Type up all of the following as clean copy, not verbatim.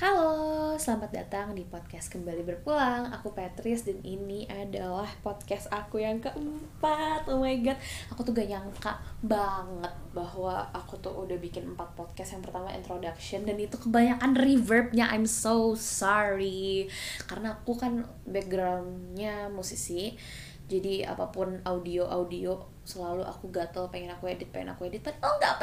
Halo, selamat datang di podcast Kembali Berpulang. Aku Patris dan ini adalah podcast aku yang keempat. Oh my god, aku tuh gak nyangka banget bahwa aku tuh udah bikin 4 podcast. Yang pertama introduction dan itu kebanyakan reverbnya. I'm so sorry. Karena aku kan backgroundnya musisi, jadi apapun audio selalu aku gatel, pengen aku edit, tapi oh nggak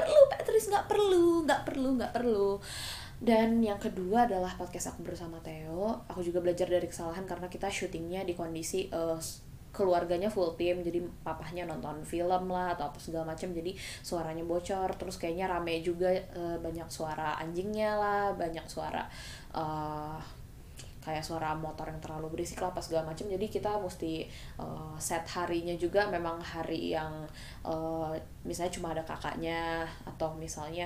perlu Patris. Dan yang kedua adalah podcast aku bersama Theo. Aku juga belajar dari kesalahan karena kita syutingnya di kondisi keluarganya full team, jadi papahnya nonton film lah atau apa segala macam, jadi suaranya bocor. Terus kayaknya rame juga, banyak suara anjingnya lah, banyak suara kayak suara motor yang terlalu berisik lah, pas segala macam. Jadi kita mesti set harinya juga, memang hari yang misalnya cuma ada kakaknya, atau misalnya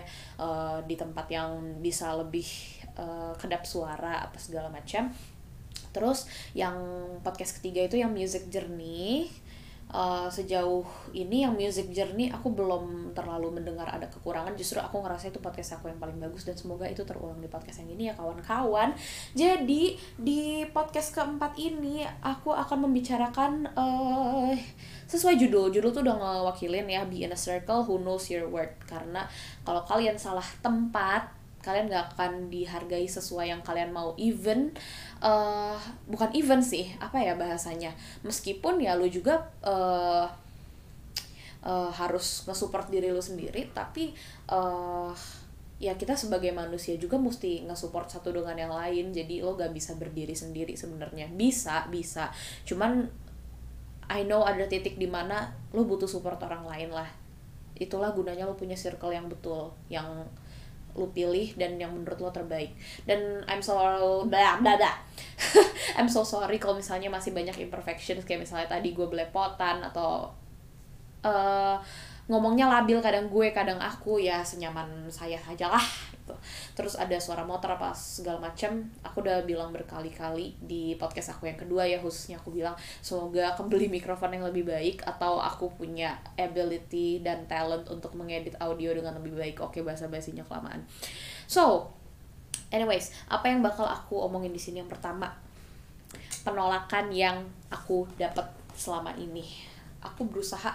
di tempat yang bisa lebih kedap suara apa segala macam. Terus yang podcast ketiga itu yang Music Journey. Sejauh ini yang Music Journey aku belum terlalu mendengar ada kekurangan, justru aku ngerasa itu podcast aku yang paling bagus dan semoga itu terulang di podcast yang ini ya kawan-kawan. Jadi di podcast keempat ini aku akan membicarakan sesuai judul tuh udah ngewakilin ya, be in a circle who knows your word, karena kalau kalian salah tempat kalian gak akan dihargai sesuai yang kalian mau. Meskipun ya lu juga harus nge-support diri lu sendiri, tapi ya kita sebagai manusia juga mesti nge-support satu dengan yang lain. Jadi lo gak bisa berdiri sendiri sebenarnya, bisa cuman I know ada titik dimana lo butuh support orang lain lah. Itulah gunanya lo punya circle yang betul, yang lu pilih dan yang menurut lo terbaik. Dan I'm so sorry kalau misalnya masih banyak imperfections, kayak misalnya tadi gue belepotan atau ngomongnya labil, kadang gue kadang aku, ya senyaman saya saja lah gitu. Terus ada suara motor apa segala macam. Aku udah bilang berkali-kali di podcast aku yang kedua ya, khususnya aku bilang semoga aku beli mikrofon yang lebih baik, atau aku punya ability dan talent untuk mengedit audio dengan lebih baik. Oke, basa-basinya kelamaan. So, anyways, apa yang bakal aku omongin di sini? Yang pertama, penolakan yang aku dapat selama ini. Aku berusaha,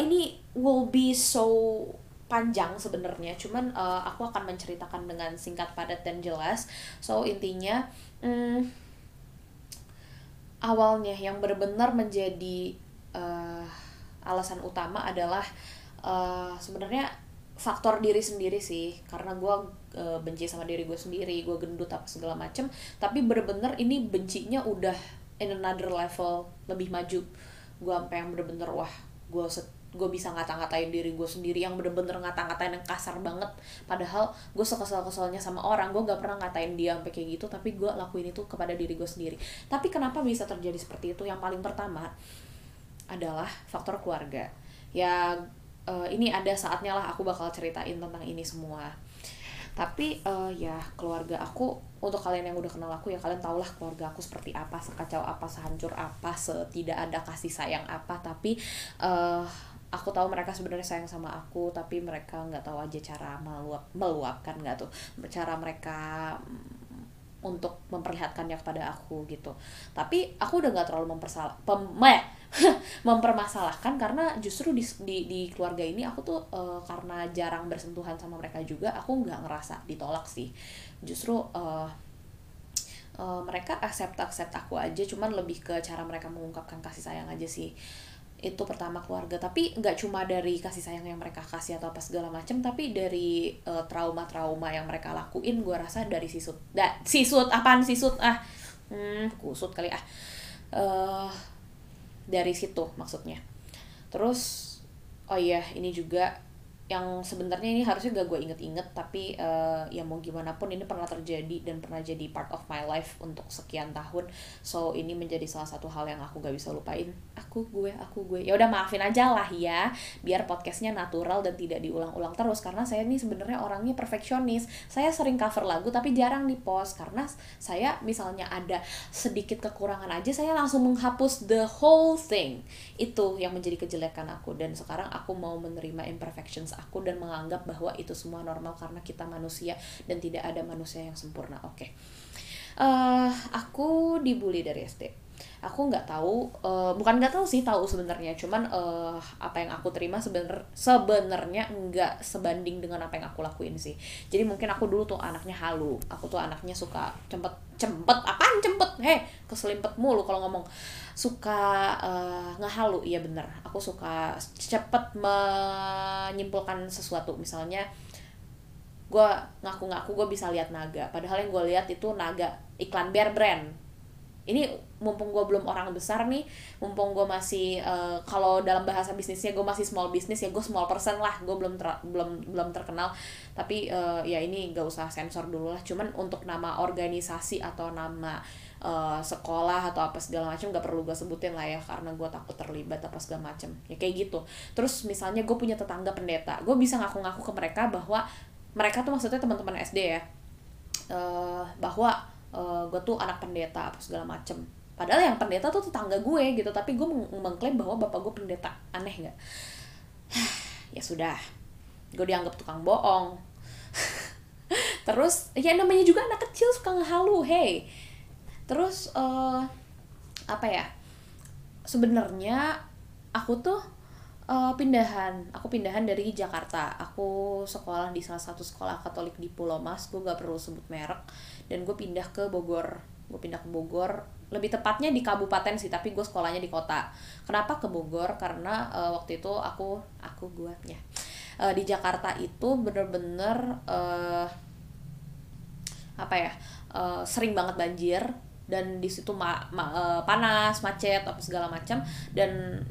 ini will be so panjang sebenarnya, cuman aku akan menceritakan dengan singkat, padat, dan jelas. So intinya, awalnya yang benar-benar menjadi alasan utama adalah sebenarnya faktor diri sendiri sih, karena gue benci sama diri gue sendiri, gue gendut apa segala macem. Tapi benar-benar ini bencinya udah in another level, lebih maju. Gue sampai yang bener-bener wah gue bisa ngata-ngatain diri gue sendiri, yang bener-bener ngata-ngatain yang kasar banget. Padahal gue sekesel-keselnya sama orang, gue gak pernah ngatain dia sampai kayak gitu, tapi gue lakuin itu kepada diri gue sendiri. Tapi kenapa bisa terjadi seperti itu? Yang paling pertama adalah faktor keluarga. Ya ini ada saatnya lah aku bakal ceritain tentang ini semua. Tapi ya keluarga aku, untuk kalian yang udah kenal aku ya kalian tahulah keluarga aku seperti apa, sekacau apa, sehancur apa, setidak ada kasih sayang apa. Tapi aku tahu mereka sebenarnya sayang sama aku, tapi mereka nggak tahu aja cara meluapkan, nggak tuh cara mereka untuk memperlihatkannya kepada aku gitu. Tapi aku udah nggak terlalu mempermasalahkan karena justru di keluarga ini aku tuh karena jarang bersentuhan sama mereka juga, aku nggak ngerasa ditolak sih. Justru mereka accept aku aja, cuman lebih ke cara mereka mengungkapkan kasih sayang aja sih. Itu pertama, keluarga. Tapi nggak cuma dari kasih sayang yang mereka kasih atau apa segala macam, tapi dari trauma-trauma yang mereka lakuin. Gue rasa dari dari situ maksudnya. Terus oh iya, ini juga yang sebenarnya ini harusnya gak gue inget-inget, tapi ya mau gimana pun ini pernah terjadi dan pernah jadi part of my life untuk sekian tahun. So ini menjadi salah satu hal yang aku gak bisa lupain. Aku gue ya udah, maafin aja lah ya, biar podcastnya natural dan tidak diulang-ulang terus. Karena saya ini sebenarnya orangnya perfeksionis. Saya sering cover lagu tapi jarang di post, karena saya misalnya ada sedikit kekurangan aja saya langsung menghapus the whole thing. Itu yang menjadi kejelekan aku, dan sekarang aku mau menerima imperfections menjudge aku dan menganggap bahwa itu semua normal karena kita manusia dan tidak ada manusia yang sempurna. Oke. Aku dibully dari SD. Aku nggak tahu, bukan nggak tahu sih, tahu sebenarnya, cuman apa yang aku terima sebenarnya nggak sebanding dengan apa yang aku lakuin sih. Jadi mungkin aku dulu tuh anaknya halu, aku tuh anaknya suka cempet apaan cempet, heh keselimpet mulu kalau ngomong, suka ngehalu, iya bener, aku suka cepet menyimpulkan sesuatu. Misalnya gue ngaku-ngaku gue bisa lihat naga, padahal yang gue lihat itu naga iklan Bear brand. Ini mumpung gue belum orang besar nih, mumpung gue masih kalau dalam bahasa bisnisnya gue masih small business ya, gue small person lah, gue belum terkenal. Tapi ya ini gak usah sensor dulu lah, cuman untuk nama organisasi atau nama sekolah atau apa segala macam gak perlu gue sebutin lah ya, karena gue takut terlibat apa segala macam ya kayak gitu. Terus misalnya gue punya tetangga pendeta, gue bisa ngaku-ngaku ke mereka bahwa mereka tuh, maksudnya teman-teman SD ya, bahwa gue tuh anak pendeta apa segala macem, padahal yang pendeta tuh tetangga gue gitu, tapi gue mengklaim bahwa bapak gue pendeta. Aneh nggak? Ya sudah, gue dianggap tukang bohong. Terus ya namanya juga anak kecil suka ngehalu, hey. Terus apa ya, sebenarnya aku tuh aku pindahan dari Jakarta. Aku sekolah di salah satu sekolah Katolik di Pulomas, gue gak perlu sebut merek, dan gue pindah ke Bogor. Gue pindah ke Bogor, lebih tepatnya di kabupaten sih, tapi gue sekolahnya di kota. Kenapa ke Bogor? Karena waktu itu gue di Jakarta itu bener-bener sering banget banjir, dan di situ panas, macet, apa segala macam, dan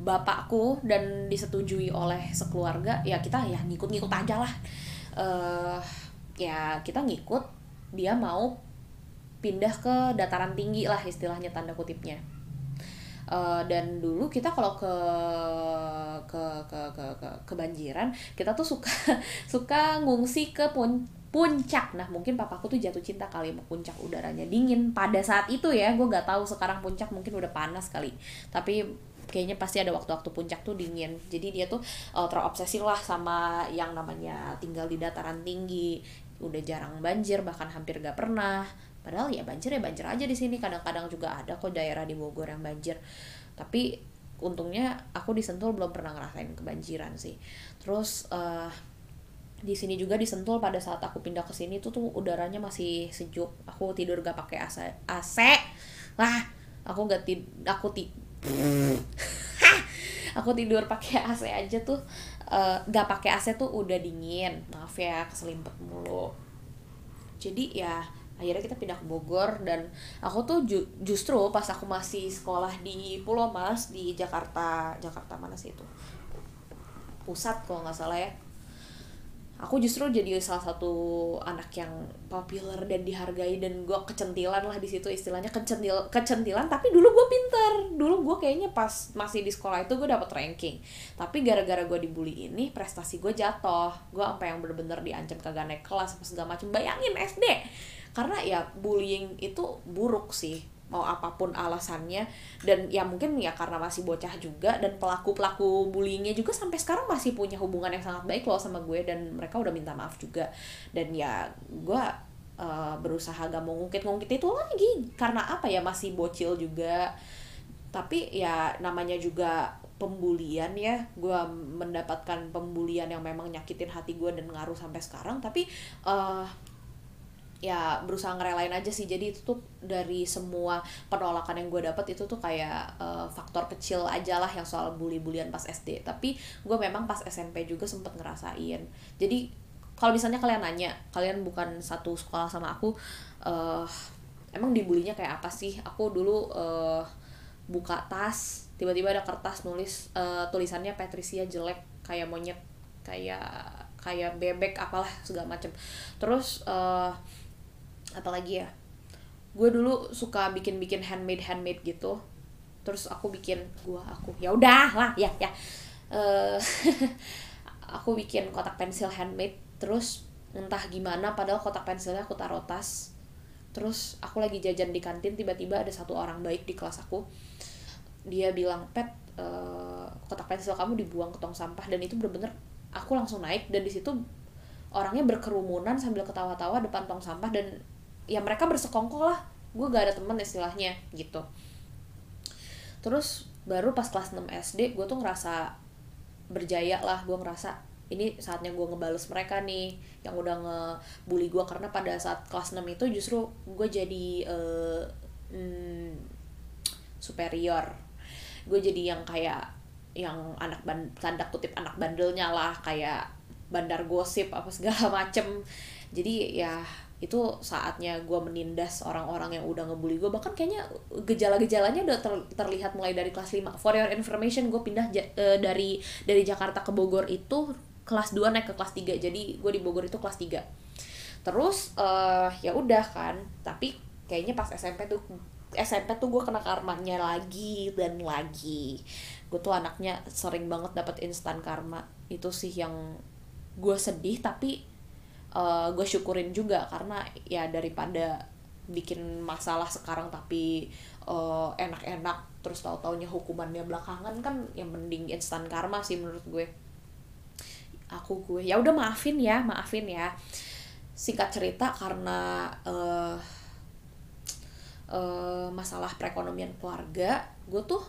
bapakku dan disetujui oleh sekeluarga, ya kita ya ngikut-ngikut aja lah. Ya kita ngikut, dia mau pindah ke dataran tinggi lah istilahnya, tanda kutipnya. Dan dulu kita kalau ke kebanjiran, kita tuh suka ngungsi ke Puncak. Nah mungkin papaku tuh jatuh cinta kali sama Puncak, udaranya dingin pada saat itu ya. Gue nggak tahu sekarang Puncak mungkin udah panas kali, tapi kayaknya pasti ada waktu-waktu Puncak tuh dingin. Jadi dia tuh terobsesi lah sama yang namanya tinggal di dataran tinggi, udah jarang banjir, bahkan hampir gak pernah. Padahal ya banjir aja di sini, kadang-kadang juga ada kok daerah di Bogor yang banjir. Tapi untungnya aku di Sentul belum pernah ngerasain kebanjiran sih. Terus di sini juga di Sentul pada saat aku pindah ke sini tuh udaranya masih sejuk. Aku tidur gak pakai AC. Wah, aku tidur pakai AC aja tuh, nggak pakai AC tuh udah dingin. Maaf ya, keselimpet mulu. Jadi ya akhirnya kita pindah ke Bogor, dan aku tuh justru pas aku masih sekolah di Pulomas di Jakarta mana sih itu, pusat kalau nggak salah ya, aku justru jadi salah satu anak yang populer dan dihargai, dan gue kecentilan lah di situ, istilahnya kecentilan. Tapi dulu gue pinter, dulu gue kayaknya pas masih di sekolah itu gue dapet ranking, tapi gara-gara gue dibully ini prestasi gue jatuh. Gue apa yang bener-bener diancam kagak naik kelas apa segala macem. Bayangin SD, karena ya bullying itu buruk sih, mau apapun alasannya. Dan ya mungkin ya karena masih bocah juga, dan pelaku-pelaku bullyingnya juga sampai sekarang masih punya hubungan yang sangat baik loh sama gue, dan mereka udah minta maaf juga. Dan ya gue berusaha gak mau ngungkit-ngungkit itu lagi, karena apa ya, masih bocil juga. Tapi ya namanya juga pembulian ya, gue mendapatkan pembulian yang memang nyakitin hati gue dan ngaruh sampai sekarang. Tapi ya berusaha ngerelain aja sih. Jadi itu tuh dari semua penolakan yang gue dapat itu tuh kayak faktor kecil aja lah yang soal bully-bulian pas SD. Tapi gue memang pas SMP juga sempet ngerasain. Jadi kalau misalnya kalian nanya, kalian bukan satu sekolah sama aku, emang dibulinya kayak apa sih? Aku dulu buka tas, tiba-tiba ada kertas nulis tulisannya Patricia jelek, kayak monyet, kayak bebek apalah segala macem. Terus apalagi ya, gue dulu suka bikin handmade gitu. Terus aku bikin aku bikin kotak pensil handmade. Terus entah gimana, padahal kotak pensilnya aku taruh tas. Terus aku lagi jajan di kantin, tiba-tiba ada satu orang baik di kelas aku, dia bilang, Pet, kotak pensil kamu dibuang ke tong sampah, dan itu bener-bener aku langsung naik, dan di situ orangnya berkerumunan sambil ketawa-tawa depan tong sampah, dan ya mereka bersekongkol lah, gue gak ada temen istilahnya gitu. Terus baru pas kelas 6 SD gue tuh ngerasa berjaya lah, gue ngerasa ini saatnya gue ngebales mereka nih yang udah ngebully gue, karena pada saat kelas 6 itu justru gue jadi superior, gue jadi yang kayak yang anak tanda kutip anak bandelnya lah, kayak bandar gosip apa segala macem. Jadi ya itu saatnya gue menindas orang-orang yang udah ngebully gue. Bahkan kayaknya gejala-gejalanya udah terlihat mulai dari kelas 5. For your information, gue pindah dari Jakarta ke Bogor itu kelas 2 naik ke kelas 3. Jadi gue di Bogor itu kelas 3. Terus ya udah kan, tapi kayaknya pas SMP tuh gue kena karmanya lagi dan lagi. Gue tuh anaknya sering banget dapat instan karma. Itu sih yang gue sedih, tapi gue syukurin juga, karena ya daripada bikin masalah sekarang tapi enak-enak terus tahu-taunya hukumannya belakangan kan, yang mending instan karma sih menurut gue. Gue ya udah maafin ya. Singkat cerita, karena masalah perekonomian keluarga, gue tuh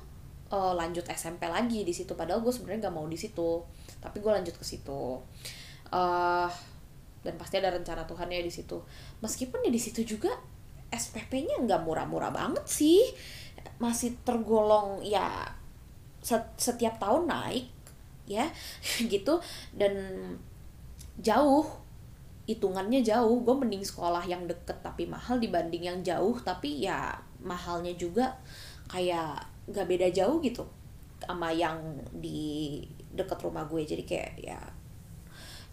lanjut SMP lagi di situ, padahal gue sebenarnya nggak mau di situ, tapi gue lanjut ke situ. Dan pasti ada rencana Tuhan ya di situ. Meskipun ya di situ juga SPP-nya nggak murah-murah banget sih, masih tergolong ya setiap tahun naik ya gitu, dan jauh, hitungannya jauh. Gue mending sekolah yang deket tapi mahal dibanding yang jauh tapi ya mahalnya juga kayak nggak beda jauh gitu sama yang di deket rumah gue. Jadi kayak ya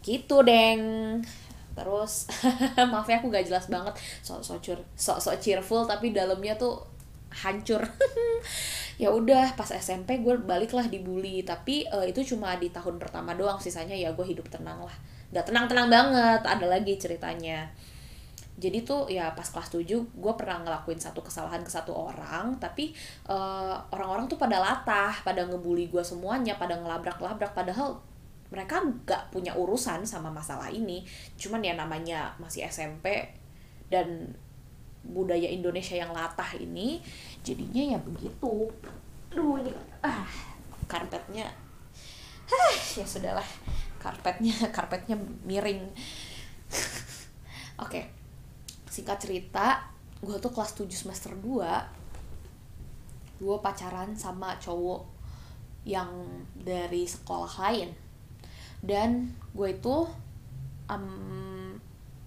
gitu deng. Terus maaf ya aku gak jelas banget, sok-sok cheerful tapi dalamnya tuh hancur. Ya udah pas SMP gue baliklah dibully, tapi itu cuma di tahun pertama doang, sisanya ya gue hidup tenang lah. Gak tenang-tenang banget, ada lagi ceritanya. Jadi tuh ya pas kelas 7 gue pernah ngelakuin satu kesalahan ke satu orang, tapi orang-orang tuh pada latah, pada ngebully gue semuanya, pada ngelabrak-labrak, padahal mereka gak punya urusan sama masalah ini. Cuman ya namanya masih SMP dan budaya Indonesia yang latah ini, jadinya ya begitu. Aduh ini karpetnya, ya sudahlah, karpetnya miring. Oke. Singkat cerita, gue tuh kelas 7 semester 2 gue pacaran sama cowok yang dari sekolah lain, dan gue itu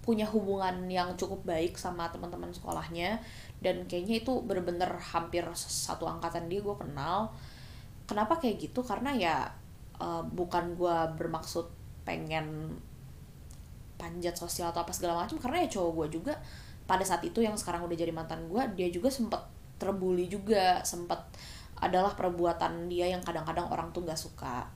punya hubungan yang cukup baik sama teman-teman sekolahnya, dan kayaknya itu bener-bener hampir satu angkatan dia gue kenal. Kenapa kayak gitu? Karena ya bukan gue bermaksud pengen panjat sosial atau apa segala macam, karena ya cowok gue juga pada saat itu yang sekarang udah jadi mantan gue, dia juga sempet terbully juga, sempet adalah perbuatan dia yang kadang-kadang orang tuh gak suka.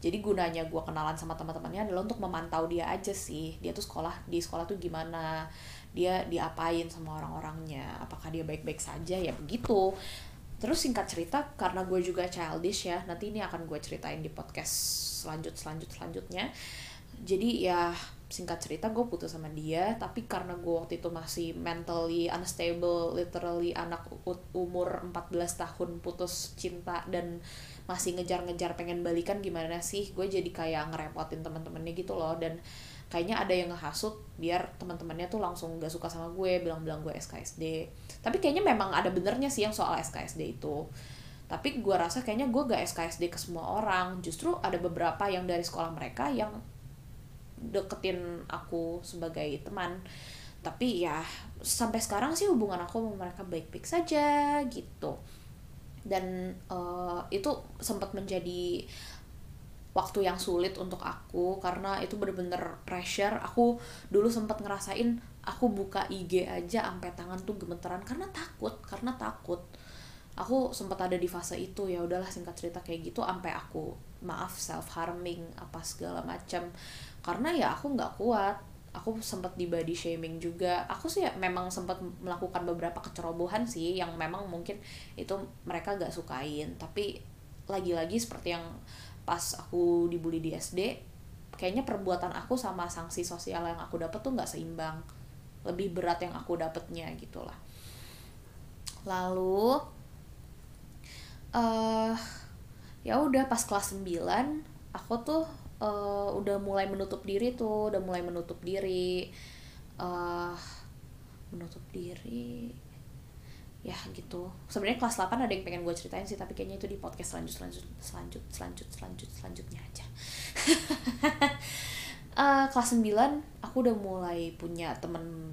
Jadi gunanya gue kenalan sama teman-temannya adalah untuk memantau dia aja sih. Dia tuh di sekolah tuh gimana, dia diapain sama orang-orangnya, apakah dia baik-baik saja, ya begitu. Terus singkat cerita, karena gue juga childish ya, nanti ini akan gue ceritain di podcast selanjutnya. Jadi ya singkat cerita gue putus sama dia, tapi karena gue waktu itu masih mentally unstable, literally anak umur 14 tahun putus cinta dan masih ngejar-ngejar pengen balikan, gimana sih, gue jadi kayak ngerepotin teman-temannya gitu loh. Dan kayaknya ada yang ngehasut biar teman-temannya tuh langsung gak suka sama gue, bilang-bilang gue SKSD. Tapi kayaknya memang ada benernya sih yang soal SKSD itu, tapi gue rasa kayaknya gue gak SKSD ke semua orang. Justru ada beberapa yang dari sekolah mereka yang deketin aku sebagai teman, tapi ya sampai sekarang sih hubungan aku sama mereka baik-baik saja gitu. Dan itu sempat menjadi waktu yang sulit untuk aku, karena itu bener-bener pressure. Aku dulu sempat ngerasain aku buka IG aja sampai tangan tuh gemeteran karena takut. Aku sempat ada di fase itu. Ya udahlah singkat cerita kayak gitu, sampai aku maaf self harming apa segala macam, karena ya aku nggak kuat. Aku sempat di body shaming juga. Aku sih ya memang sempat melakukan beberapa kecerobohan sih yang memang mungkin itu mereka gak sukain, tapi lagi-lagi seperti yang pas aku dibully di SD, kayaknya perbuatan aku sama sanksi sosial yang aku dapat tuh nggak seimbang, lebih berat yang aku dapatnya gitulah. Lalu ya udah pas kelas 9 aku tuh udah mulai menutup diri tuh, udah mulai menutup diri, ya gitu. Sebenarnya kelas 8 ada yang pengen gue ceritain sih, tapi kayaknya itu di podcast selanjutnya aja. Kelas 9 aku udah mulai punya temen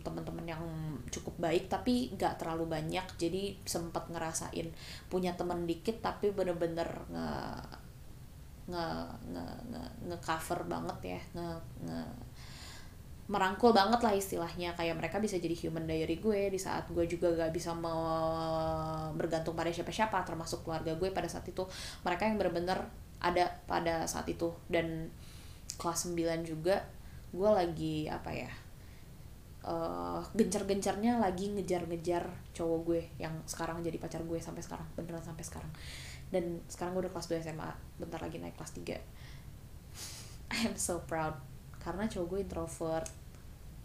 yang cukup baik tapi gak terlalu banyak, jadi sempat ngerasain punya temen dikit tapi bener-bener nge-cover banget ya, merangkul banget lah istilahnya, kayak mereka bisa jadi human diary gue di saat gue juga gak bisa bergantung pada siapa-siapa, termasuk keluarga gue pada saat itu. Mereka yang benar-benar ada pada saat itu. Dan kelas 9 juga gue lagi apa ya, gencar-gencarnya lagi ngejar-ngejar cowok gue yang sekarang jadi pacar gue sampai sekarang, beneran sampai sekarang. Dan sekarang gue udah kelas 2 SMA, bentar lagi naik kelas 3. I am so proud karena cowok gue introvert,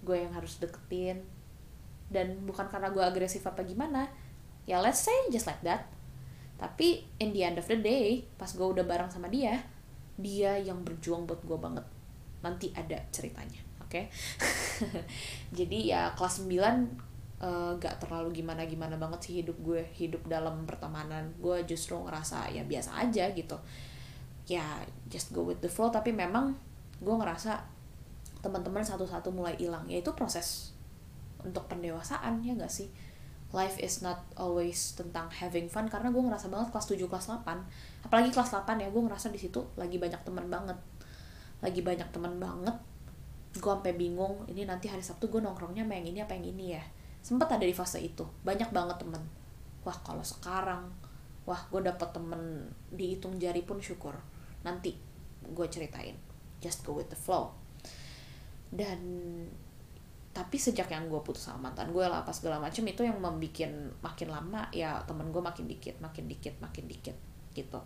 gue yang harus deketin, dan bukan karena gue agresif apa gimana ya, let's say just like that. Tapi in the end of the day, pas gue udah bareng sama dia, dia yang berjuang buat gue banget, nanti ada ceritanya, oke? Jadi ya kelas 9 gak terlalu gimana-gimana banget sih hidup gue, hidup dalam pertemanan. Gue justru ngerasa ya biasa aja gitu, ya just go with the flow. Tapi memang gue ngerasa teman-teman satu-satu mulai hilang, yaitu proses untuk pendewasaan, ya gak sih? Life is not always tentang having fun, karena gue ngerasa banget kelas 7, kelas 8, apalagi kelas 8 ya, gue ngerasa di situ lagi banyak teman banget, gue sampai bingung, ini nanti hari Sabtu gue nongkrongnya sama yang ini apa yang ini ya. Sempet ada di fase itu, banyak banget teman. Wah kalau sekarang, wah gue dapet temen dihitung jari pun syukur, nanti gue ceritain, just go with the flow. Dan tapi sejak yang gue putus sama mantan gue lah apa segala macem, itu yang membuat makin lama ya temen gue makin dikit gitu.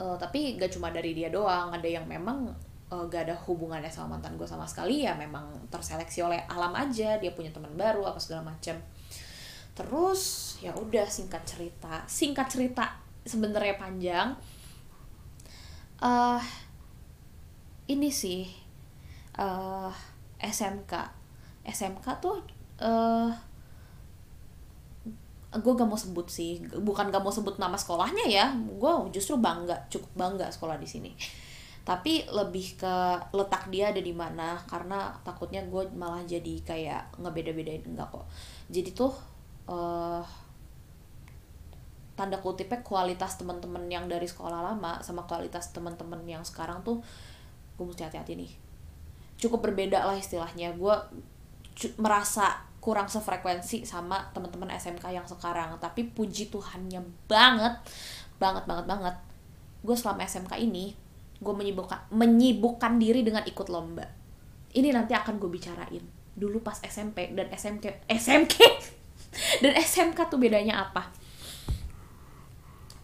Tapi gak cuma dari dia doang, ada yang memang gak ada hubungannya sama mantan gue sama sekali, ya memang terseleksi oleh alam aja, dia punya teman baru apa segala macem. Terus ya udah, singkat cerita sebenarnya panjang. Ini sih SMK tuh gue gak mau sebut sih, bukan gak mau sebut nama sekolahnya ya, gue justru cukup bangga sekolah di sini. Tapi lebih ke letak dia ada di mana, karena takutnya gue malah jadi kayak ngebeda-bedain, enggak kok. Jadi tuh tanda kutipnya kualitas teman-teman yang dari sekolah lama sama kualitas teman-teman yang sekarang tuh gue mesti hati-hati nih, cukup berbeda lah istilahnya. Gue merasa kurang sefrekuensi sama teman-teman SMK yang sekarang, tapi puji Tuhannya banget gue selama SMK ini gue menyibukkan diri dengan ikut lomba. Ini nanti akan gue bicarain. Dulu pas SMP dan SMK dan SMK tuh bedanya apa,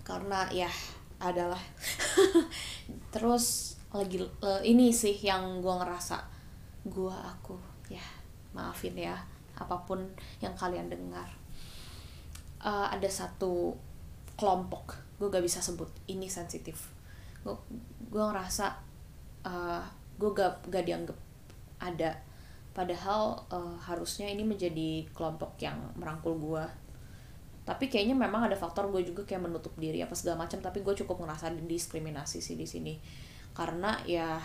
karena ya adalah terus lagi ini sih yang gue ngerasa aku ya, maafin ya apapun yang kalian dengar. Ada satu kelompok, gue gak bisa sebut, ini sensitif. Gue ngerasa gue gak dianggap ada, padahal harusnya ini menjadi kelompok yang merangkul gue. Tapi kayaknya memang ada faktor gue juga kayak menutup diri apa segala macam, tapi gue cukup ngerasa diskriminasi sih di sini. Karena ya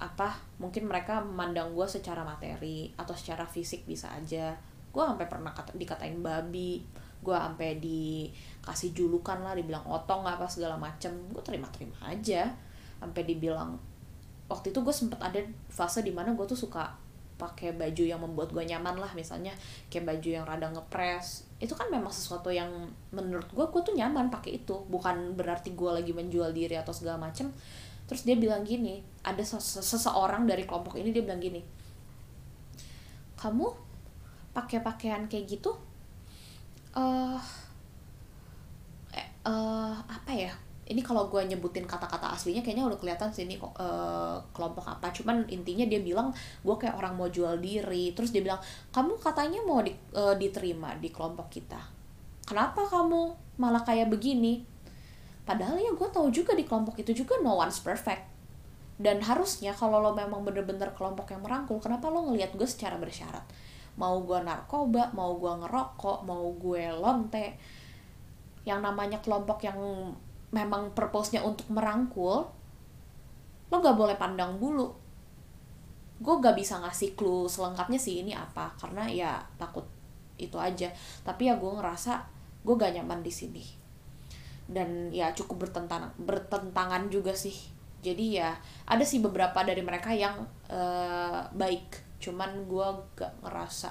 apa, mungkin mereka memandang gue secara materi atau secara fisik bisa aja. Gue sampai pernah dikatain babi, gue sampai dikasih julukan lah, dibilang otong apa segala macem. Gue terima-terima aja, sampai dibilang waktu itu gue sempet ada fase dimana gue tuh suka pakai baju yang membuat gue nyaman lah, misalnya kayak baju yang rada ngepres. Itu kan memang sesuatu yang menurut gue tuh nyaman pakai itu, bukan berarti gue lagi menjual diri atau segala macem. Terus dia bilang gini, ada seseorang dari kelompok ini, dia bilang gini, kamu pakai pakaian kayak gitu apa ya, ini kalau gue nyebutin kata-kata aslinya kayaknya udah kelihatan sih ini kelompok apa. Cuman intinya dia bilang gue kayak orang mau jual diri. Terus dia bilang, kamu katanya mau diterima di kelompok kita, kenapa kamu malah kayak begini? Padahal ya gue tahu juga di kelompok itu juga no one's perfect. Dan harusnya kalau lo memang bener-bener kelompok yang merangkul, kenapa lo ngelihat gue secara bersyarat? Mau gue narkoba, mau gue ngerokok, mau gue lonte. Yang namanya kelompok yang memang purpose-nya untuk merangkul, lo gak boleh pandang bulu. Gue gak bisa ngasih clue selengkapnya sih ini apa, karena ya takut itu aja. Tapi ya gue ngerasa gue gak nyaman di sini. Dan ya cukup bertentangan juga sih. Jadi ya ada sih beberapa dari mereka yang baik. Cuman gue gak ngerasa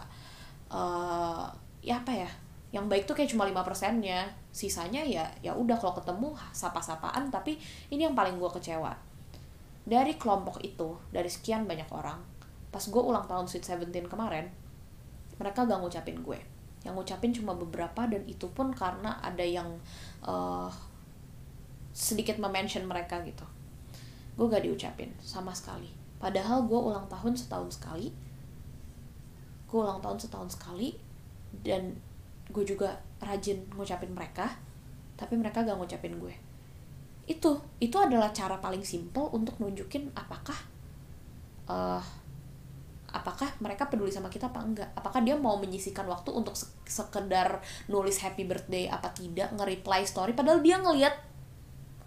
ya apa ya, yang baik tuh kayak cuma 5%-nya. Sisanya ya udah, kalau ketemu sapa-sapaan. Tapi ini yang paling gue kecewa dari kelompok itu, dari sekian banyak orang. Pas gue ulang tahun Sweet 17 kemarin, mereka gak ngucapin gue. Yang ngucapin cuma beberapa, dan itu pun karena ada yang sedikit mention mereka gitu. Gue gak diucapin sama sekali. Padahal gue ulang tahun setahun sekali. Dan gue juga rajin ngucapin mereka, tapi mereka gak ngucapin gue. Itu adalah cara paling simple untuk nunjukin apakah mereka peduli sama kita apa enggak. Apakah dia mau menyisihkan waktu untuk sekedar nulis happy birthday apa tidak, nge-reply story. Padahal dia ngelihat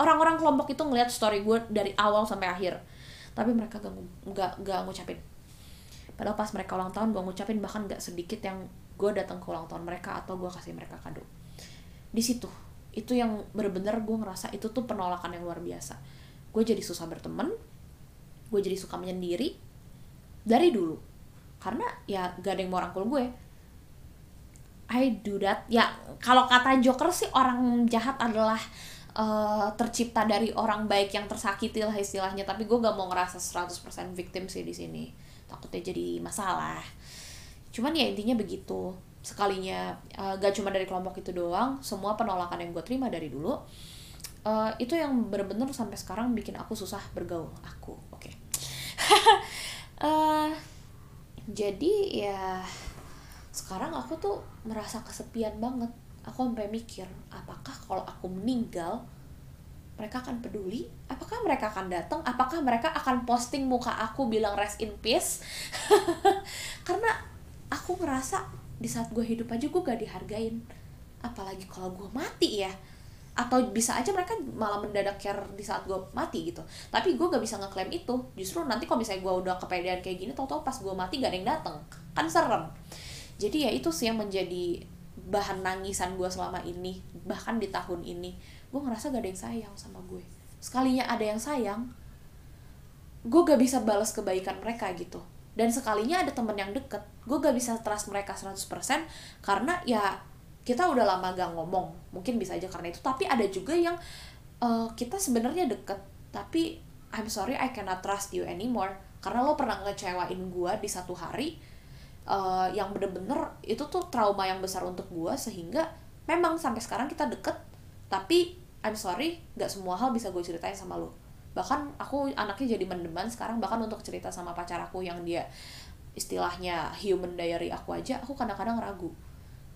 orang-orang kelompok itu ngelihat story gue dari awal sampai akhir. Tapi mereka gak ngucapin. Padahal pas mereka ulang tahun gue ngucapin, bahkan gak sedikit yang gue datang ke ulang tahun mereka atau gue kasih mereka kado. Di situ, itu yang bener-bener gue ngerasa itu tuh penolakan yang luar biasa. Gue jadi susah berteman, gue jadi suka menyendiri dari dulu, karena ya gak ada yang mau rangkul gue. I do that. Ya kalau kata Joker sih, orang jahat adalah tercipta dari orang baik yang tersakiti lah istilahnya. Tapi gue gak mau ngerasa 100% victim sih di sini, takutnya jadi masalah. Cuman ya intinya begitu. Sekalinya, gak cuma dari kelompok itu doang, semua penolakan yang gue terima dari dulu, itu yang bener-bener sampai sekarang bikin aku susah bergaul. Oke. Jadi ya sekarang aku tuh merasa kesepian banget. Aku sampai mikir, apakah kalau aku meninggal mereka akan peduli? Apakah mereka akan datang? Apakah mereka akan posting muka aku bilang rest in peace? Karena aku ngerasa di saat gue hidup aja gue gak dihargain, apalagi kalau gue mati ya. Atau bisa aja mereka malah mendadak care di saat gue mati gitu. Tapi gue gak bisa ngeklaim itu. Justru nanti kalau misalnya gue udah kepedean kayak gini, tau-tau pas gue mati gak ada yang dateng, kan serem. Jadi ya itu sih yang menjadi bahan nangisan gue selama ini. Bahkan di tahun ini gue ngerasa gak ada yang sayang sama gue. Sekalinya ada yang sayang, gue gak bisa balas kebaikan mereka gitu. Dan sekalinya ada temen yang deket, gue gak bisa trust mereka 100%. Karena ya kita udah lama gak ngomong, mungkin bisa aja karena itu. Tapi ada juga yang kita sebenarnya deket, tapi I'm sorry I cannot trust you anymore. Karena lo pernah ngecewain gue di satu hari, yang bener-bener itu tuh trauma yang besar untuk gue. Sehingga memang sampai sekarang kita deket, tapi I'm sorry gak semua hal bisa gue ceritain sama lo. Bahkan aku anaknya jadi mendeman sekarang. Bahkan untuk cerita sama pacar aku yang dia istilahnya human diary aku aja, aku kadang-kadang ragu.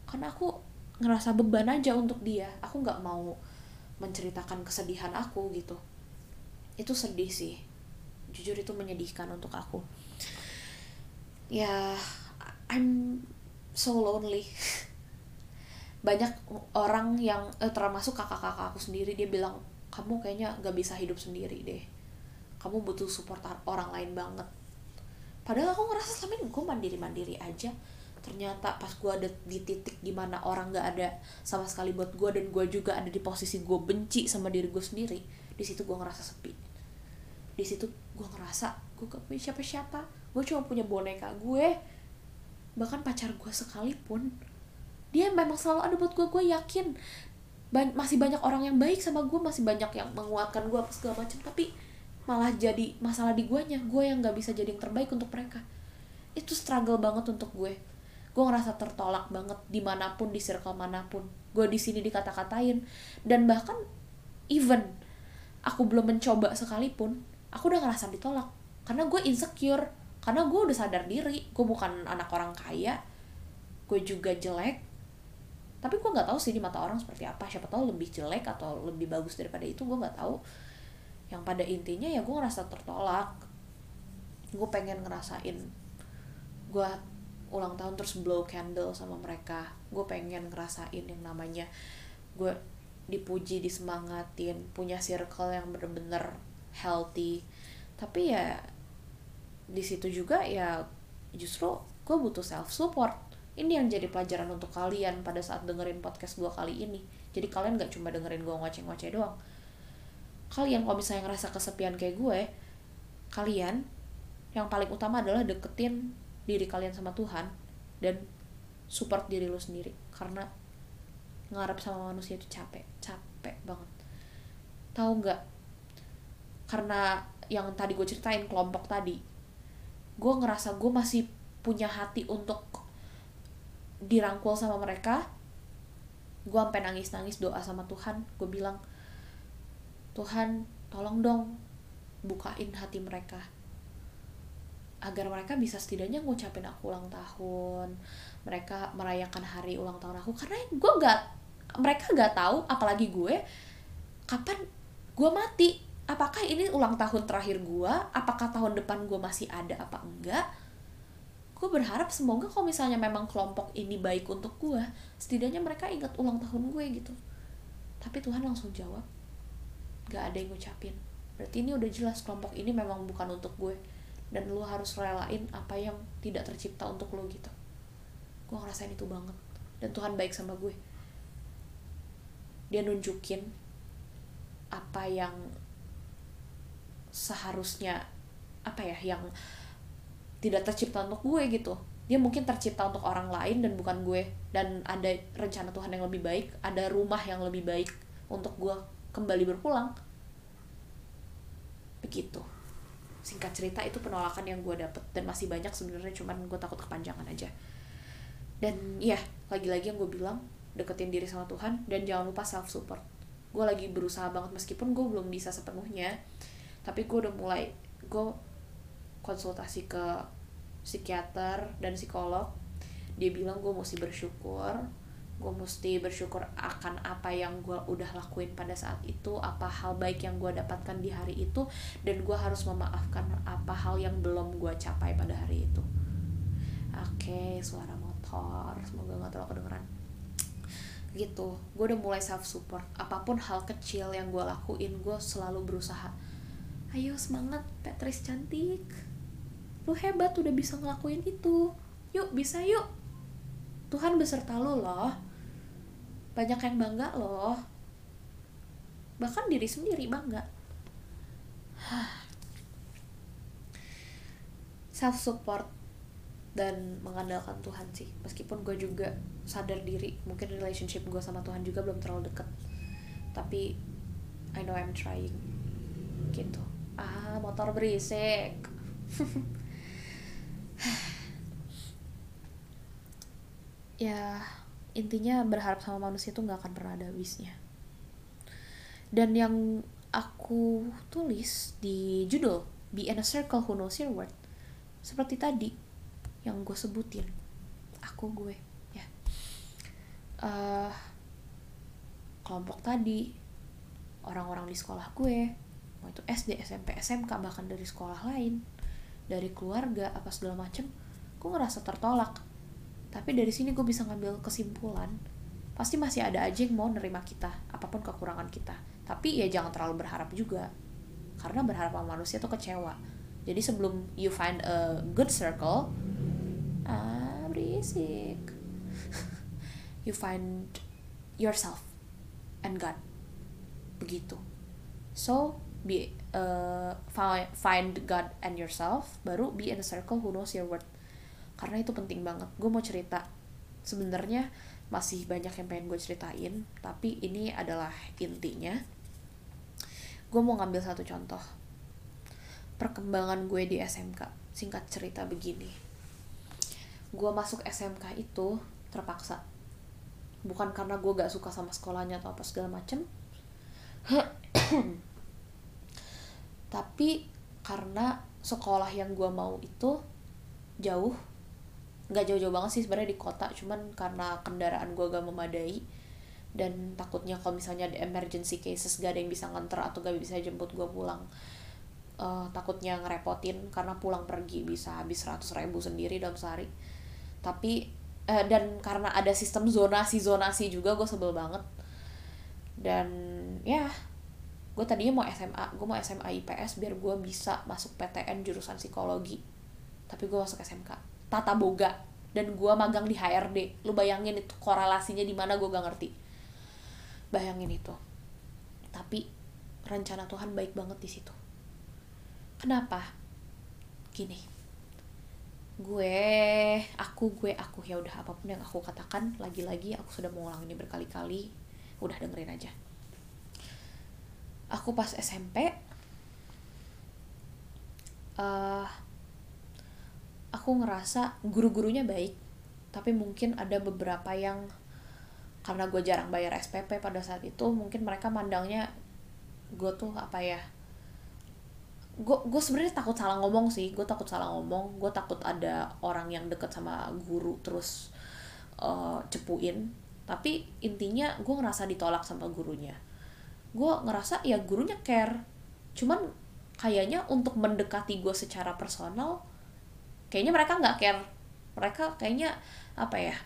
Karena aku ngerasa beban aja untuk dia. Aku gak mau menceritakan kesedihan aku gitu. Itu sedih sih, jujur itu menyedihkan untuk aku. Ya I'm so lonely. Banyak orang yang termasuk kakak-kakak aku sendiri, dia bilang, kamu kayaknya gak bisa hidup sendiri deh, kamu butuh support orang lain banget. Padahal aku ngerasa selama ini gue mandiri-mandiri aja. Ternyata pas gue ada di titik dimana orang gak ada sama sekali buat gue, dan gue juga ada di posisi gue benci sama diri gue sendiri, di situ gue ngerasa sepi. Di situ gue ngerasa gue gak punya siapa-siapa. Gue cuma punya boneka gue. Bahkan pacar gue sekalipun, dia memang selalu ada buat gue. Gue yakin masih banyak orang yang baik sama gue, masih banyak yang menguatkan gue apa segala macam, tapi malah jadi masalah di guanya. Gue yang gak bisa jadi yang terbaik untuk mereka. Itu struggle banget untuk gue ngerasa tertolak banget dimanapun, di circle manapun. gue di sini dikata-katain, dan bahkan even aku belum mencoba sekalipun, aku udah ngerasa ditolak karena gue insecure, karena gue udah sadar diri gue bukan anak orang kaya, gue juga jelek. Tapi gue nggak tahu sih di mata orang seperti apa, siapa tahu lebih jelek atau lebih bagus daripada itu, gue nggak tahu. Yang pada intinya ya gue ngerasa tertolak. Gue pengen ngerasain gue ulang tahun terus blow candle sama mereka, gue pengen ngerasain yang namanya gue dipuji, disemangatin, punya circle yang bener-bener healthy. Tapi ya di situ juga ya justru gue butuh self support. Ini yang jadi pelajaran untuk kalian pada saat dengerin podcast gue kali ini. Jadi kalian gak cuma dengerin gue ngoceh-ngoceh doang. Kalian kalau misalnya ngerasa kesepian kayak gue, kalian yang paling utama adalah deketin diri kalian sama Tuhan dan support diri lo sendiri, karena ngarep sama manusia itu capek banget, tahu nggak? Karena yang tadi gue ceritain kelompok tadi, gue ngerasa gue masih punya hati untuk dirangkul sama mereka. Gue sampai nangis doa sama Tuhan, gue bilang Tuhan tolong dong bukain hati mereka agar mereka bisa setidaknya ngucapin aku ulang tahun, mereka merayakan hari ulang tahun aku, karena mereka nggak tahu, apalagi gue, kapan gue mati. Apakah ini ulang tahun terakhir gue? Apakah tahun depan gue masih ada apa enggak? Gue berharap semoga kalau misalnya memang kelompok ini baik untuk gue, setidaknya mereka ingat ulang tahun gue gitu. Tapi Tuhan langsung jawab, nggak ada yang ngucapin. Berarti ini udah jelas kelompok ini memang bukan untuk gue, dan lu harus relain apa yang tidak tercipta untuk lu gitu. Gue ngerasain itu banget, dan Tuhan baik sama gue. Dia nunjukin apa yang seharusnya, apa ya, yang tidak tercipta untuk gue gitu. Dia mungkin tercipta untuk orang lain dan bukan gue, dan ada rencana Tuhan yang lebih baik, ada rumah yang lebih baik untuk gue kembali berpulang. Begitu. Singkat cerita, itu penolakan yang gue dapet, dan masih banyak sebenarnya, cuman gue takut kepanjangan aja. Dan ya, lagi-lagi yang gue bilang, deketin diri sama Tuhan, dan jangan lupa self support. Gue lagi berusaha banget, meskipun gue belum bisa sepenuhnya, tapi gue udah mulai, gue konsultasi ke psikiater dan psikolog. Dia bilang gue mesti bersyukur, gue mesti bersyukur akan apa yang gue udah lakuin pada saat itu, apa hal baik yang gue dapatkan di hari itu, dan gue harus memaafkan apa hal yang belum gue capai pada hari itu. Oke, suara motor, semoga gak terlalu kedengeran gitu. Gue udah mulai self support, apapun hal kecil yang gue lakuin, gue selalu berusaha, ayo semangat Patris cantik, lu hebat udah bisa ngelakuin itu, yuk bisa yuk, Tuhan beserta lu loh, banyak yang bangga loh, bahkan diri sendiri bangga. Self support dan mengandalkan Tuhan sih, meskipun gue juga sadar diri mungkin relationship gue sama Tuhan juga belum terlalu deket, tapi I know I'm trying gitu. Motor berisik. Ya, intinya berharap sama manusia itu gak akan pernah ada habisnya. Dan yang aku tulis di judul Be in a Circle Who Knows Your Worth, seperti tadi yang gue sebutin, gue ya, kelompok tadi, orang-orang di sekolah gue, mau itu SD, SMP, SMK, bahkan dari sekolah lain, dari keluarga, apa segala macem, gue ngerasa tertolak. Tapi dari sini gue bisa ngambil kesimpulan, pasti masih ada aja yang mau nerima kita, apapun kekurangan kita. Tapi ya jangan terlalu berharap juga, karena berharap sama manusia tuh kecewa. Jadi sebelum you find a good circle, you find yourself and God. Begitu. So, find God and yourself, baru be in a circle who knows your worth. Karena itu penting banget. Gue mau cerita, sebenarnya masih banyak yang pengen gue ceritain, tapi ini adalah intinya. Gue mau ngambil satu contoh perkembangan gue di SMK. Singkat cerita begini, gue masuk SMK itu terpaksa. bukan karena gue gak suka sama sekolahnya atau apa segala macem tapi karena sekolah yang gue mau itu jauh, nggak jauh-jauh banget sih sebenarnya, di kota, cuman karena kendaraan gue gak memadai dan takutnya kalau misalnya ada emergency cases gak ada yang bisa nganter atau gak bisa jemput gue pulang, takutnya ngerepotin karena pulang pergi bisa habis 100.000 sendiri dalam sehari. Tapi dan karena ada sistem zonasi juga, gue sebel banget. Dan ya gue tadinya mau SMA, gue mau SMA IPS biar gue bisa masuk PTN jurusan psikologi, tapi gue masuk SMK Tata Boga dan gue magang di HRD. Lu bayangin itu korelasinya di mana, gue gak ngerti, bayangin itu. Tapi rencana Tuhan baik banget di situ. Kenapa? Gini, aku ya udah, apapun yang aku katakan, lagi-lagi aku sudah mengulang ini berkali-kali, udah dengerin aja. Aku pas SMP, aku ngerasa guru-gurunya baik, tapi mungkin ada beberapa yang karena gue jarang bayar SPP pada saat itu, mungkin mereka mandangnya gue tuh apa ya, gue sebenarnya takut salah ngomong sih, gue takut ada orang yang deket sama guru terus cepuin, tapi intinya gue ngerasa ditolak sama gurunya. Gue ngerasa ya gurunya care, cuman kayaknya untuk mendekati gue secara personal kayaknya mereka nggak care. Mereka kayaknya apa ya,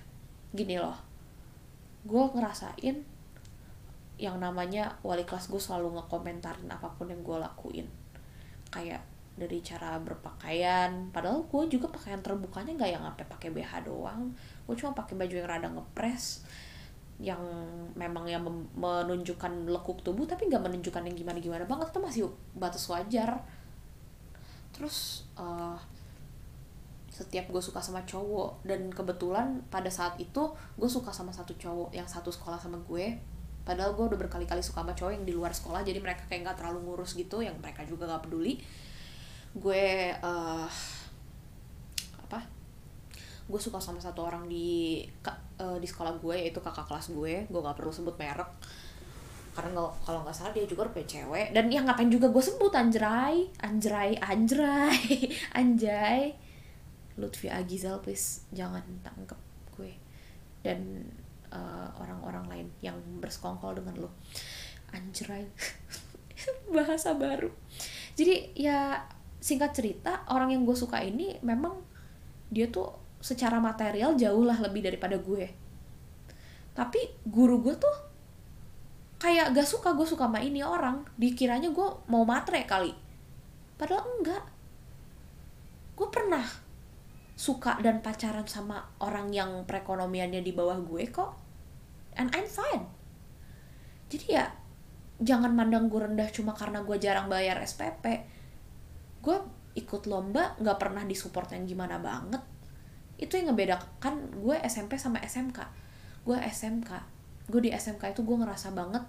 gini loh, gue ngerasain yang namanya wali kelas gue selalu ngekomentarin apapun yang gue lakuin, kayak dari cara berpakaian, padahal gue juga pakaian terbukanya nggak yang sampai pakai BH doang, gue cuma pakai baju yang rada ngepres, yang memang yang menunjukkan lekuk tubuh tapi nggak menunjukkan yang gimana-gimana banget, itu masih batas wajar. Terus setiap gue suka sama cowok, dan kebetulan pada saat itu gue suka sama satu cowok yang satu sekolah sama gue, padahal gue udah berkali-kali suka sama cowok yang di luar sekolah, jadi mereka kayak nggak terlalu ngurus gitu, yang mereka juga nggak peduli. Gue suka sama satu orang di sekolah gue, yaitu kakak kelas gue nggak perlu sebut merek karena kalau nggak salah dia juga punya cewek, dan ya ngapain juga gue sebut, anjay Lutfi Aghizel, please jangan tangkep gue dan orang-orang lain yang bersekongkol dengan lo, anjay bahasa baru. Jadi ya singkat cerita, orang yang gue suka ini memang dia tuh secara material jauh lah lebih daripada gue, tapi guru gue tuh kayak gak suka gue suka sama ini orang, dikiranya gue mau matre kali, padahal enggak. Gue pernah suka dan pacaran sama orang yang perekonomiannya di bawah gue kok, and I'm fine. Jadi ya jangan mandang gue rendah cuma karena gue jarang bayar SPP. Gue ikut lomba gak pernah disupport yang gimana banget. Itu yang ngebedakan gue SMP sama SMK. Gue di SMK itu gue ngerasa banget,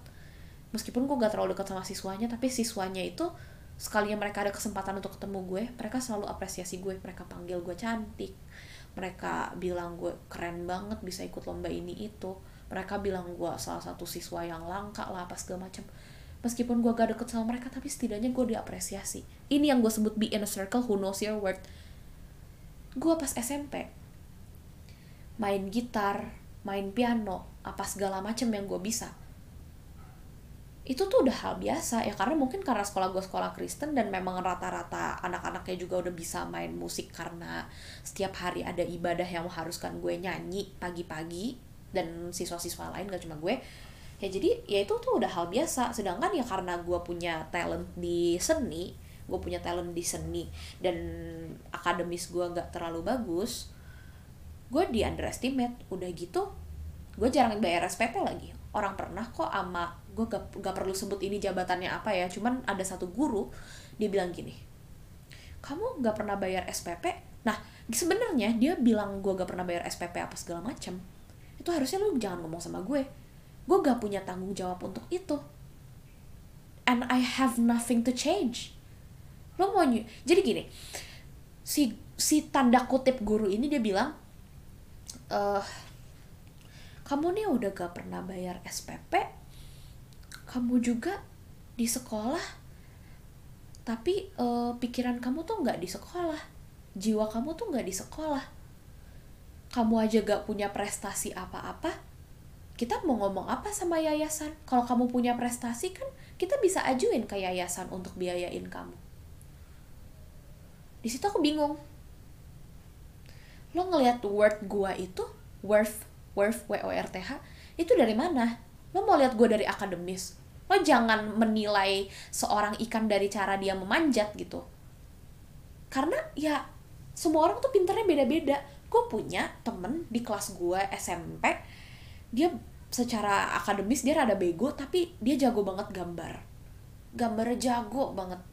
meskipun gue gak terlalu dekat sama siswanya, tapi siswanya itu sekalinya mereka ada kesempatan untuk ketemu gue, mereka selalu apresiasi gue, mereka panggil gue cantik, mereka bilang gue keren banget bisa ikut lomba ini itu, mereka bilang gue salah satu siswa yang langka lah apa segala macam. Meskipun gue gak deket sama mereka, tapi setidaknya gue diapresiasi. Ini yang gue sebut be in a circle who knows your worth. Gue pas SMP main gitar, main piano, apa segala macem yang gue bisa, itu tuh udah hal biasa ya, karena mungkin karena sekolah gue sekolah Kristen dan memang rata-rata anak-anaknya juga udah bisa main musik karena setiap hari ada ibadah yang mengharuskan gue nyanyi pagi-pagi, dan siswa-siswa lain gak cuma gue ya. Jadi ya itu tuh udah hal biasa, sedangkan ya karena gue punya talent di seni, dan akademis gue gak terlalu bagus, gue di underestimate. Udah gitu gue jarang bayar SPP lagi. Orang pernah kok sama gue, gak perlu sebut ini jabatannya apa ya, cuman ada satu guru dia bilang gini, kamu gak pernah bayar SPP. Nah sebenarnya dia bilang gue gak pernah bayar SPP apa segala macem, itu harusnya lu jangan ngomong sama gue. Gue gak punya tanggung jawab untuk itu, and I have nothing to change. Lo mau jadi gini, si tanda kutip guru ini dia bilang kamu nih udah gak pernah bayar SPP, kamu juga di sekolah, tapi pikiran kamu tuh gak di sekolah, jiwa kamu tuh gak di sekolah, kamu aja gak punya prestasi apa-apa, kita mau ngomong apa sama yayasan? Kalau kamu punya prestasi kan kita bisa ajuin ke yayasan untuk biayain kamu. Di situ aku bingung. Lo ngelihat word gua itu, worth, W-O-R-T-H, itu dari mana? Lo mau lihat gua dari akademis? Lo jangan menilai seorang ikan dari cara dia memanjat gitu. Karena ya semua orang tuh pinternya beda-beda. Gue punya temen di kelas gue SMP, dia secara akademis dia rada bego, tapi dia jago banget gambar. Gambarnya jago banget.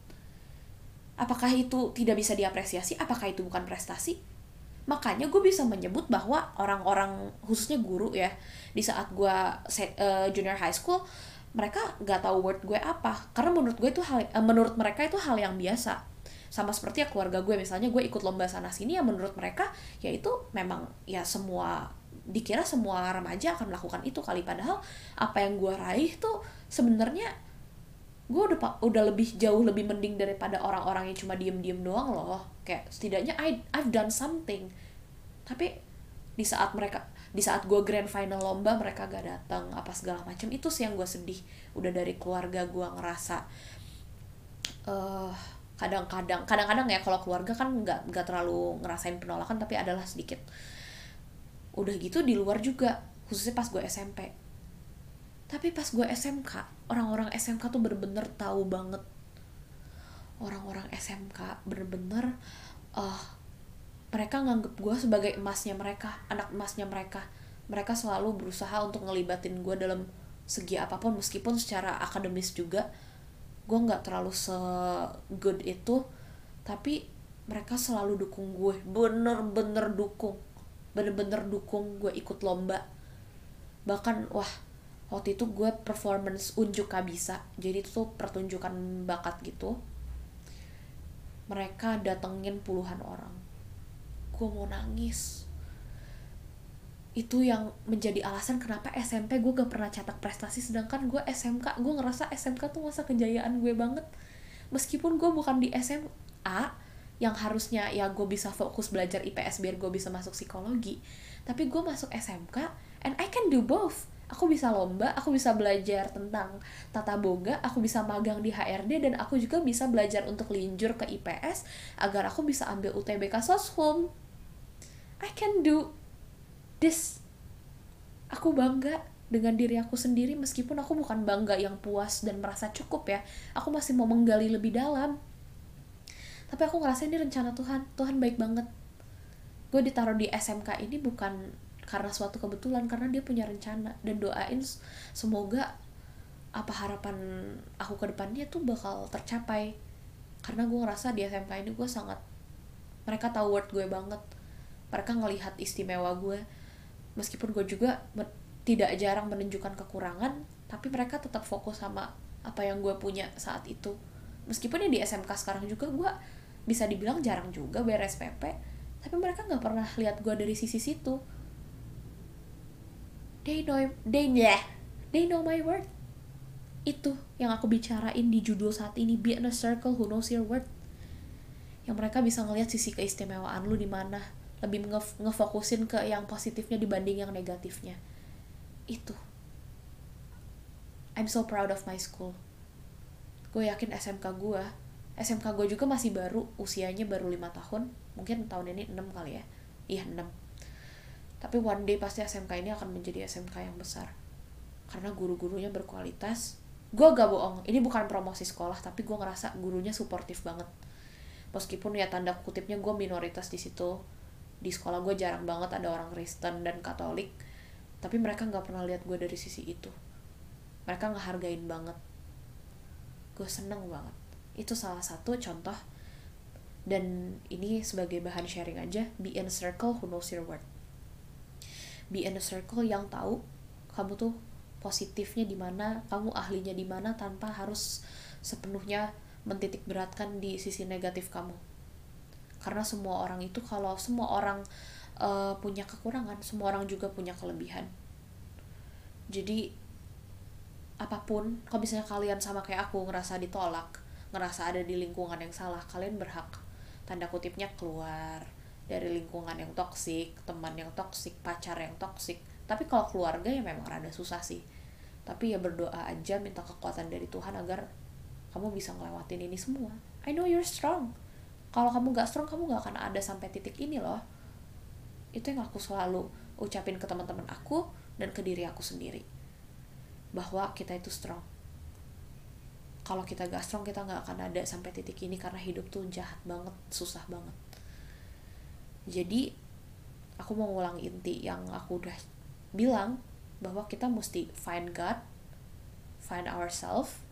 Apakah itu tidak bisa diapresiasi? Apakah itu bukan prestasi? Makanya gue bisa menyebut bahwa orang-orang, khususnya guru ya, di saat gue junior high school, mereka gak tahu word gue apa, karena menurut mereka itu hal yang biasa. Sama seperti ya keluarga gue, misalnya gue ikut lomba sana sini, ya menurut mereka ya itu memang ya semua, dikira semua remaja akan melakukan itu kali. Padahal apa yang gue raih tuh sebenarnya gue udah lebih jauh lebih mending daripada orang-orang yang cuma diem-diem doang loh. Kayak setidaknya I've done something. Tapi di saat gue grand final lomba mereka gak datang apa segala macam, itu sih yang gue sedih. Udah dari keluarga gue ngerasa kadang-kadang ya, kalau keluarga kan nggak terlalu ngerasain penolakan, tapi adalah sedikit. Udah gitu di luar juga, khususnya pas gue SMP. Tapi pas gue SMK, orang-orang SMK tuh bener-bener tahu banget. Orang-orang SMK bener-bener mereka nganggep gue sebagai emasnya mereka, anak emasnya mereka. Mereka selalu berusaha untuk ngelibatin gue dalam segi apapun, meskipun secara akademis juga gue gak terlalu se-good itu, tapi mereka selalu dukung gue, bener-bener dukung gue ikut lomba. Bahkan wah, waktu itu gue performance unjuk kabisa, jadi itu tuh pertunjukan bakat gitu. Mereka datengin puluhan orang, gue mau nangis. Itu yang menjadi alasan kenapa SMP gue gak pernah cetak prestasi, sedangkan gue SMK, gue ngerasa SMK tuh masa kejayaan gue banget. Meskipun gue bukan di SMA, yang harusnya ya gue bisa fokus belajar IPS biar gue bisa masuk psikologi, tapi gue masuk SMK and I can do both. Aku bisa lomba, aku bisa belajar tentang Tata Boga, aku bisa magang di HRD, dan aku juga bisa belajar untuk linjur ke IPS agar aku bisa ambil UTBK Soshum. I can do this. Aku bangga dengan diri aku sendiri, meskipun aku bukan bangga yang puas dan merasa cukup ya. Aku masih mau menggali lebih dalam. Tapi aku ngerasa ini rencana Tuhan. Tuhan baik banget. Gue ditaruh di SMK ini bukan karena suatu kebetulan, karena dia punya rencana. Dan doain semoga apa harapan aku ke depannya tuh bakal tercapai. Karena gue ngerasa di SMK ini gue sangat, mereka tahu word gue banget, mereka ngelihat istimewa gue. Meskipun gue juga tidak jarang menunjukkan kekurangan, tapi mereka tetap fokus sama apa yang gue punya saat itu. Meskipun ya di SMK sekarang juga gue bisa dibilang jarang juga bayar SPP, tapi mereka gak pernah lihat gue dari sisi situ. They know my word. Itu yang aku bicarain di judul saat ini, be in a circle who knows your word. Yang mereka bisa ngelihat sisi keistimewaan lu di mana, lebih ngefokusin ke yang positifnya dibanding yang negatifnya. Itu. I'm so proud of my school. Gue yakin SMK gue juga masih baru, usianya baru 5 tahun, mungkin tahun ini 6 kali ya. Iya, 6. Tapi one day pasti SMK ini akan menjadi SMK yang besar, karena guru-gurunya berkualitas. Gue gak bohong, ini bukan promosi sekolah, tapi gue ngerasa gurunya suportif banget. Meskipun ya tanda kutipnya gue minoritas di situ. Di sekolah gue jarang banget ada orang Kristen dan Katolik, tapi mereka gak pernah lihat gue dari sisi itu. Mereka ngehargain banget. Gue seneng banget. Itu salah satu contoh. Dan ini sebagai bahan sharing aja, be in a circle who knows your word. Be in a circle yang tahu kamu tuh positifnya di mana, kamu ahlinya di mana, tanpa harus sepenuhnya mentitik beratkan di sisi negatif kamu. Karena semua orang itu, kalau semua orang punya kekurangan, semua orang juga punya kelebihan. Jadi apapun, kalau misalnya kalian sama kayak aku ngerasa ditolak, ngerasa ada di lingkungan yang salah, kalian berhak tanda kutipnya keluar dari lingkungan yang toksik, teman yang toksik, pacar yang toksik. Tapi kalau keluarga ya memang rada susah sih. Tapi ya berdoa aja, minta kekuatan dari Tuhan agar kamu bisa ngelewatin ini semua. I know you're strong. Kalau kamu gak strong, kamu gak akan ada sampai titik ini loh. Itu yang aku selalu ucapin ke teman-teman aku dan ke diri aku sendiri, bahwa kita itu strong. Kalau kita gak strong, kita gak akan ada sampai titik ini, karena hidup tuh jahat banget, susah banget. Jadi aku mau ngulang inti yang aku udah bilang, bahwa kita mesti find God, find ourselves,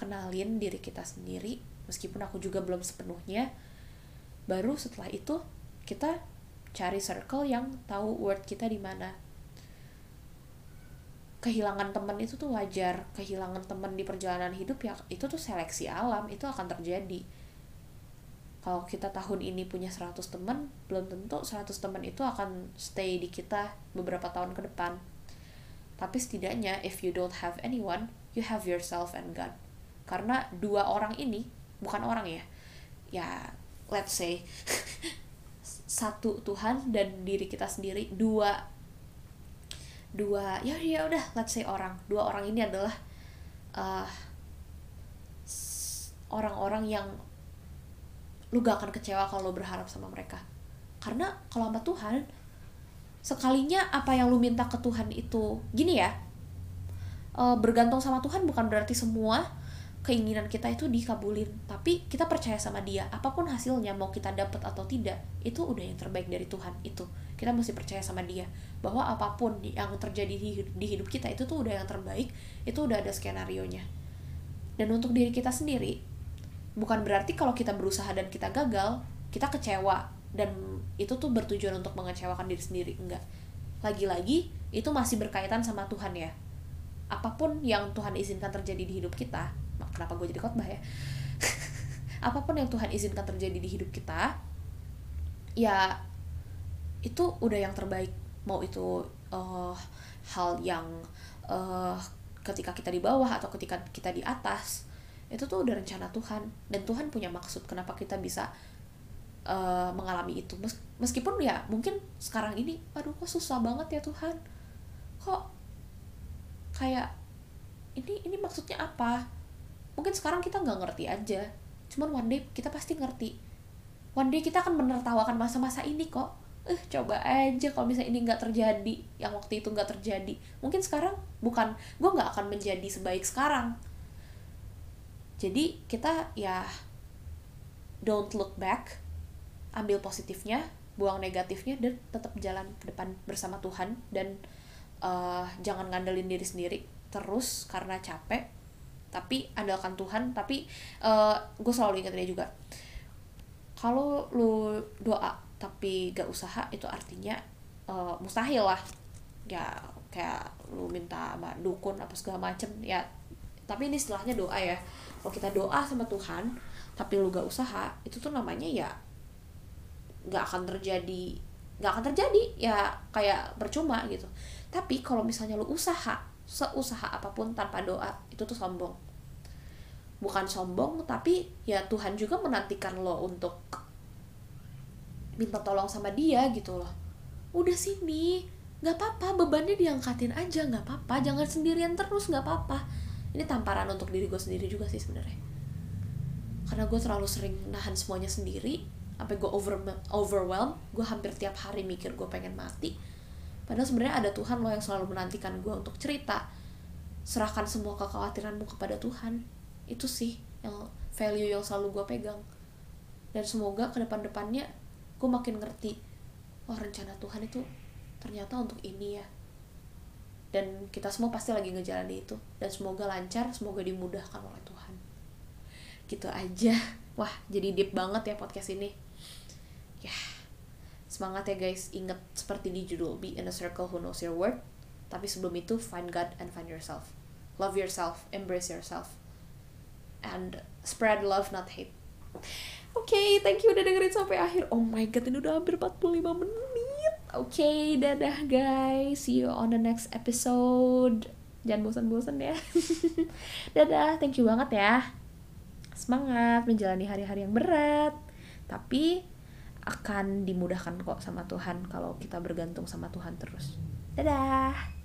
kenalin diri kita sendiri, meskipun aku juga belum sepenuhnya. Baru setelah itu kita cari circle yang tahu worth kita di mana. Kehilangan teman itu tuh wajar, kehilangan teman di perjalanan hidup ya itu tuh seleksi alam, itu akan terjadi. Kalau kita tahun ini punya 100 teman, belum tentu 100 teman itu akan stay di kita beberapa tahun ke depan. Tapi setidaknya, if you don't have anyone, you have yourself and God. Karena dua orang ini, bukan orang ya, ya let's say, satu Tuhan dan diri kita sendiri, dua ya udah let's say orang. Dua orang ini adalah orang-orang yang lu gak akan kecewa kalau lu berharap sama mereka. Karena kalau sama Tuhan, sekalinya apa yang lu minta ke Tuhan itu, gini ya, bergantung sama Tuhan bukan berarti semua keinginan kita itu dikabulin, tapi kita percaya sama dia, apapun hasilnya, mau kita dapat atau tidak, itu udah yang terbaik dari Tuhan. Itu kita mesti percaya sama dia, bahwa apapun yang terjadi di hidup kita itu tuh udah yang terbaik, itu udah ada skenarionya. Dan untuk diri kita sendiri, bukan berarti kalau kita berusaha dan kita gagal, kita kecewa, dan itu tuh bertujuan untuk mengecewakan diri sendiri, enggak. Lagi-lagi, itu masih berkaitan sama Tuhan ya. Apapun yang Tuhan izinkan terjadi di hidup kita, kenapa gue jadi khotbah ya? Apapun yang Tuhan izinkan terjadi di hidup kita, ya itu udah yang terbaik. Mau itu hal yang ketika kita di bawah atau ketika kita di atas, itu tuh udah rencana Tuhan. Dan Tuhan punya maksud kenapa kita bisa mengalami itu. Meskipun ya mungkin sekarang ini, aduh kok susah banget ya Tuhan, kok kayak ini maksudnya apa? Mungkin sekarang kita nggak ngerti aja, cuman one day kita pasti ngerti. One day kita akan menertawakan masa-masa ini kok. Coba aja kalau misalnya ini nggak terjadi, yang waktu itu nggak terjadi, mungkin sekarang bukan, gue nggak akan menjadi sebaik sekarang. Jadi kita ya don't look back, ambil positifnya, buang negatifnya, dan tetap jalan ke depan bersama Tuhan. Dan jangan ngandelin diri sendiri terus karena capek, tapi andalkan Tuhan. Tapi gue selalu ingat dia juga, kalau lu doa tapi gak usaha, itu artinya mustahil lah ya. Kayak lu minta sama dukun apa segala macem ya, tapi ini istilahnya doa ya. Kalau kita doa sama Tuhan tapi lu gak usaha, itu tuh namanya ya gak akan terjadi ya, kayak percuma gitu. Tapi kalau misalnya lu usaha, seusaha apapun tanpa doa, itu tuh sombong. Bukan sombong, tapi ya Tuhan juga menantikan lo untuk minta tolong sama dia gitu loh. Udah sini, gak apa-apa, bebannya diangkatin aja, gak apa-apa, jangan sendirian terus, gak apa-apa. Ini tamparan untuk diri gue sendiri juga sih sebenarnya, karena gue terlalu sering nahan semuanya sendiri, sampai gue overwhelmed. Gue hampir tiap hari mikir gue pengen mati. Padahal sebenarnya ada Tuhan lo yang selalu menantikan gue untuk cerita. Serahkan semua kekhawatiranmu kepada Tuhan. Itu sih yang value yang selalu gue pegang. Dan semoga ke depan-depannya gue makin ngerti, wah rencana Tuhan itu ternyata untuk ini ya. Dan kita semua pasti lagi ngejalani itu. Dan semoga lancar, semoga dimudahkan oleh Tuhan. Gitu aja. Wah, jadi deep banget ya podcast ini. Yah, semangat ya guys, ingat seperti di judul, be in a circle who knows your worth. Tapi sebelum itu, find God and find yourself. Love yourself, embrace yourself, and spread love, not hate. Oke, thank you udah dengerin sampai akhir. Oh my god, ini udah hampir 45 menit. Okay, dadah guys. See you on the next episode. Jangan bosan-bosan ya. Dadah, thank you banget ya. Semangat menjalani hari-hari yang berat. Tapi akan dimudahkan kok sama Tuhan kalau kita bergantung sama Tuhan terus. Dadah!